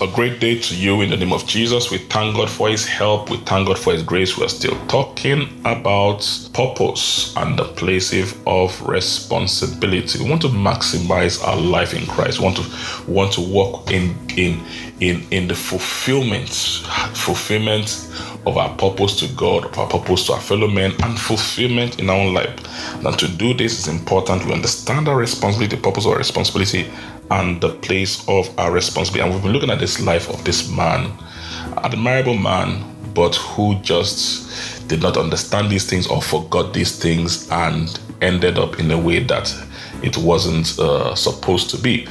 A great day to you in the name of Jesus. We thank God for His help. We thank God for His grace. We are still talking about purpose and the place of responsibility. We want to maximize our life in Christ. We want to walk in the fulfillment of our purpose to God, of our purpose to our fellow men, and fulfillment in our own life. And to do this is important. We understand our responsibility, the purpose of our responsibility, and the place of our responsibility. And we've been looking at this life of this man, admirable man, but who just did not understand these things or forgot these things and ended up in a way that it wasn't supposed to be,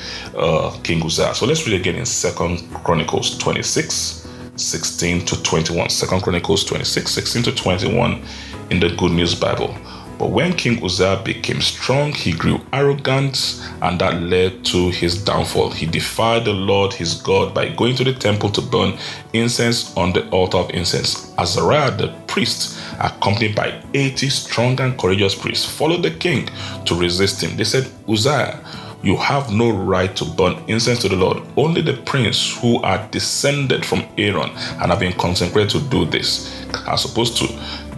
King Uzziah. So let's read again in 2 Chronicles 26, 16 to 21. 2 Chronicles 26, 16 to 21 in the Good News Bible. But when King Uzziah became strong, he grew arrogant, and that led to his downfall. He defied the Lord his God by going to the temple to burn incense on the altar of incense. Azariah the priest, accompanied by 80 strong and courageous priests, followed the king to resist him. They said, "Uzziah, you have no right to burn incense to the Lord. Only the prince who are descended from Aaron and have been consecrated to do this are supposed to.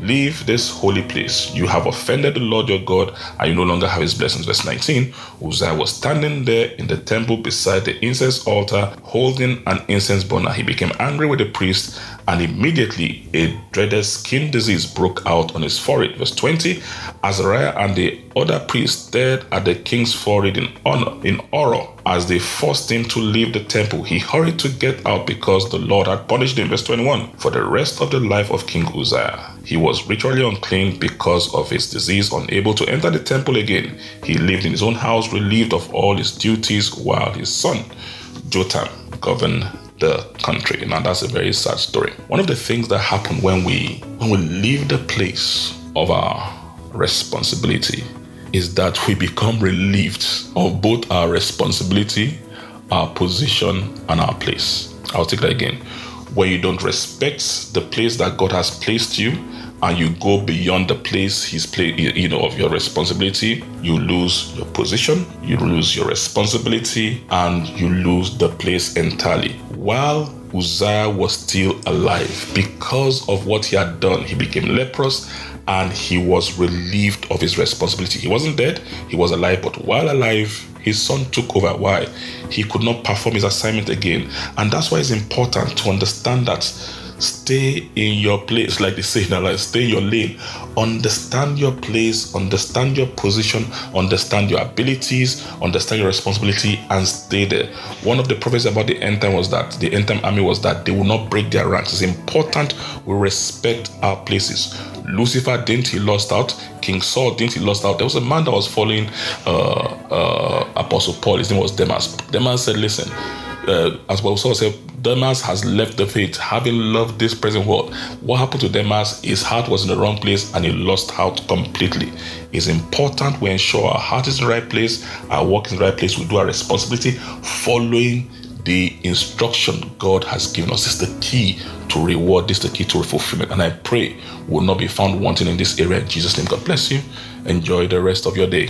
Leave this holy place. You have offended the Lord your God, and you no longer have his blessings." Verse 19, Uzziah was standing there in the temple beside the incense altar, holding an incense burner. He became angry with the priest, and immediately a dreaded skin disease broke out on his forehead. Verse 20, Azariah and the other priests stared at the king's forehead in horror. As they forced him to leave the temple, he hurried to get out because the Lord had punished him. Verse 21, for the rest of the life of King Uzziah, he was ritually unclean because of his disease, unable to enter the temple again. He lived in his own house, relieved of all his duties, while his son, Jotham, governed the country. Now that's a very sad story. One of the things that happen when we leave the place of our responsibility is that we become relieved of both our responsibility, our position, and our place. I'll take that again. When you don't respect the place that God has placed you, and you go beyond the place He's placed, of your responsibility, you lose your position, you lose your responsibility, and you lose the place entirely. While Uzziah was still alive, because of what he had done, he became leprous, and he was relieved of his responsibility. He wasn't dead, he was alive, but while alive, his son took over. Why? He could not perform his assignment again. And that's why it's important to understand that stay in your place, like they say in our life, stay in your lane. Understand your place, understand your position, understand your abilities, understand your responsibility, and stay there. One of the prophecies about the end time was that the end time army was that they will not break their ranks. It's important we respect our places. Lucifer, didn't he lost out? King Saul, didn't he lost out? There was a man that was following Apostle Paul. His name was Demas. Demas said, listen, as well, Saul said, Demas has left the faith, having loved this present world. What happened to Demas? His heart was in the wrong place and he lost out completely. It's important we ensure our heart is in the right place, our work is in the right place, we do our responsibility, following the instruction God has given us. This is the key to reward, this is the key to fulfillment. And I pray we'll not be found wanting in this area. In Jesus' name, God bless you. Enjoy the rest of your day.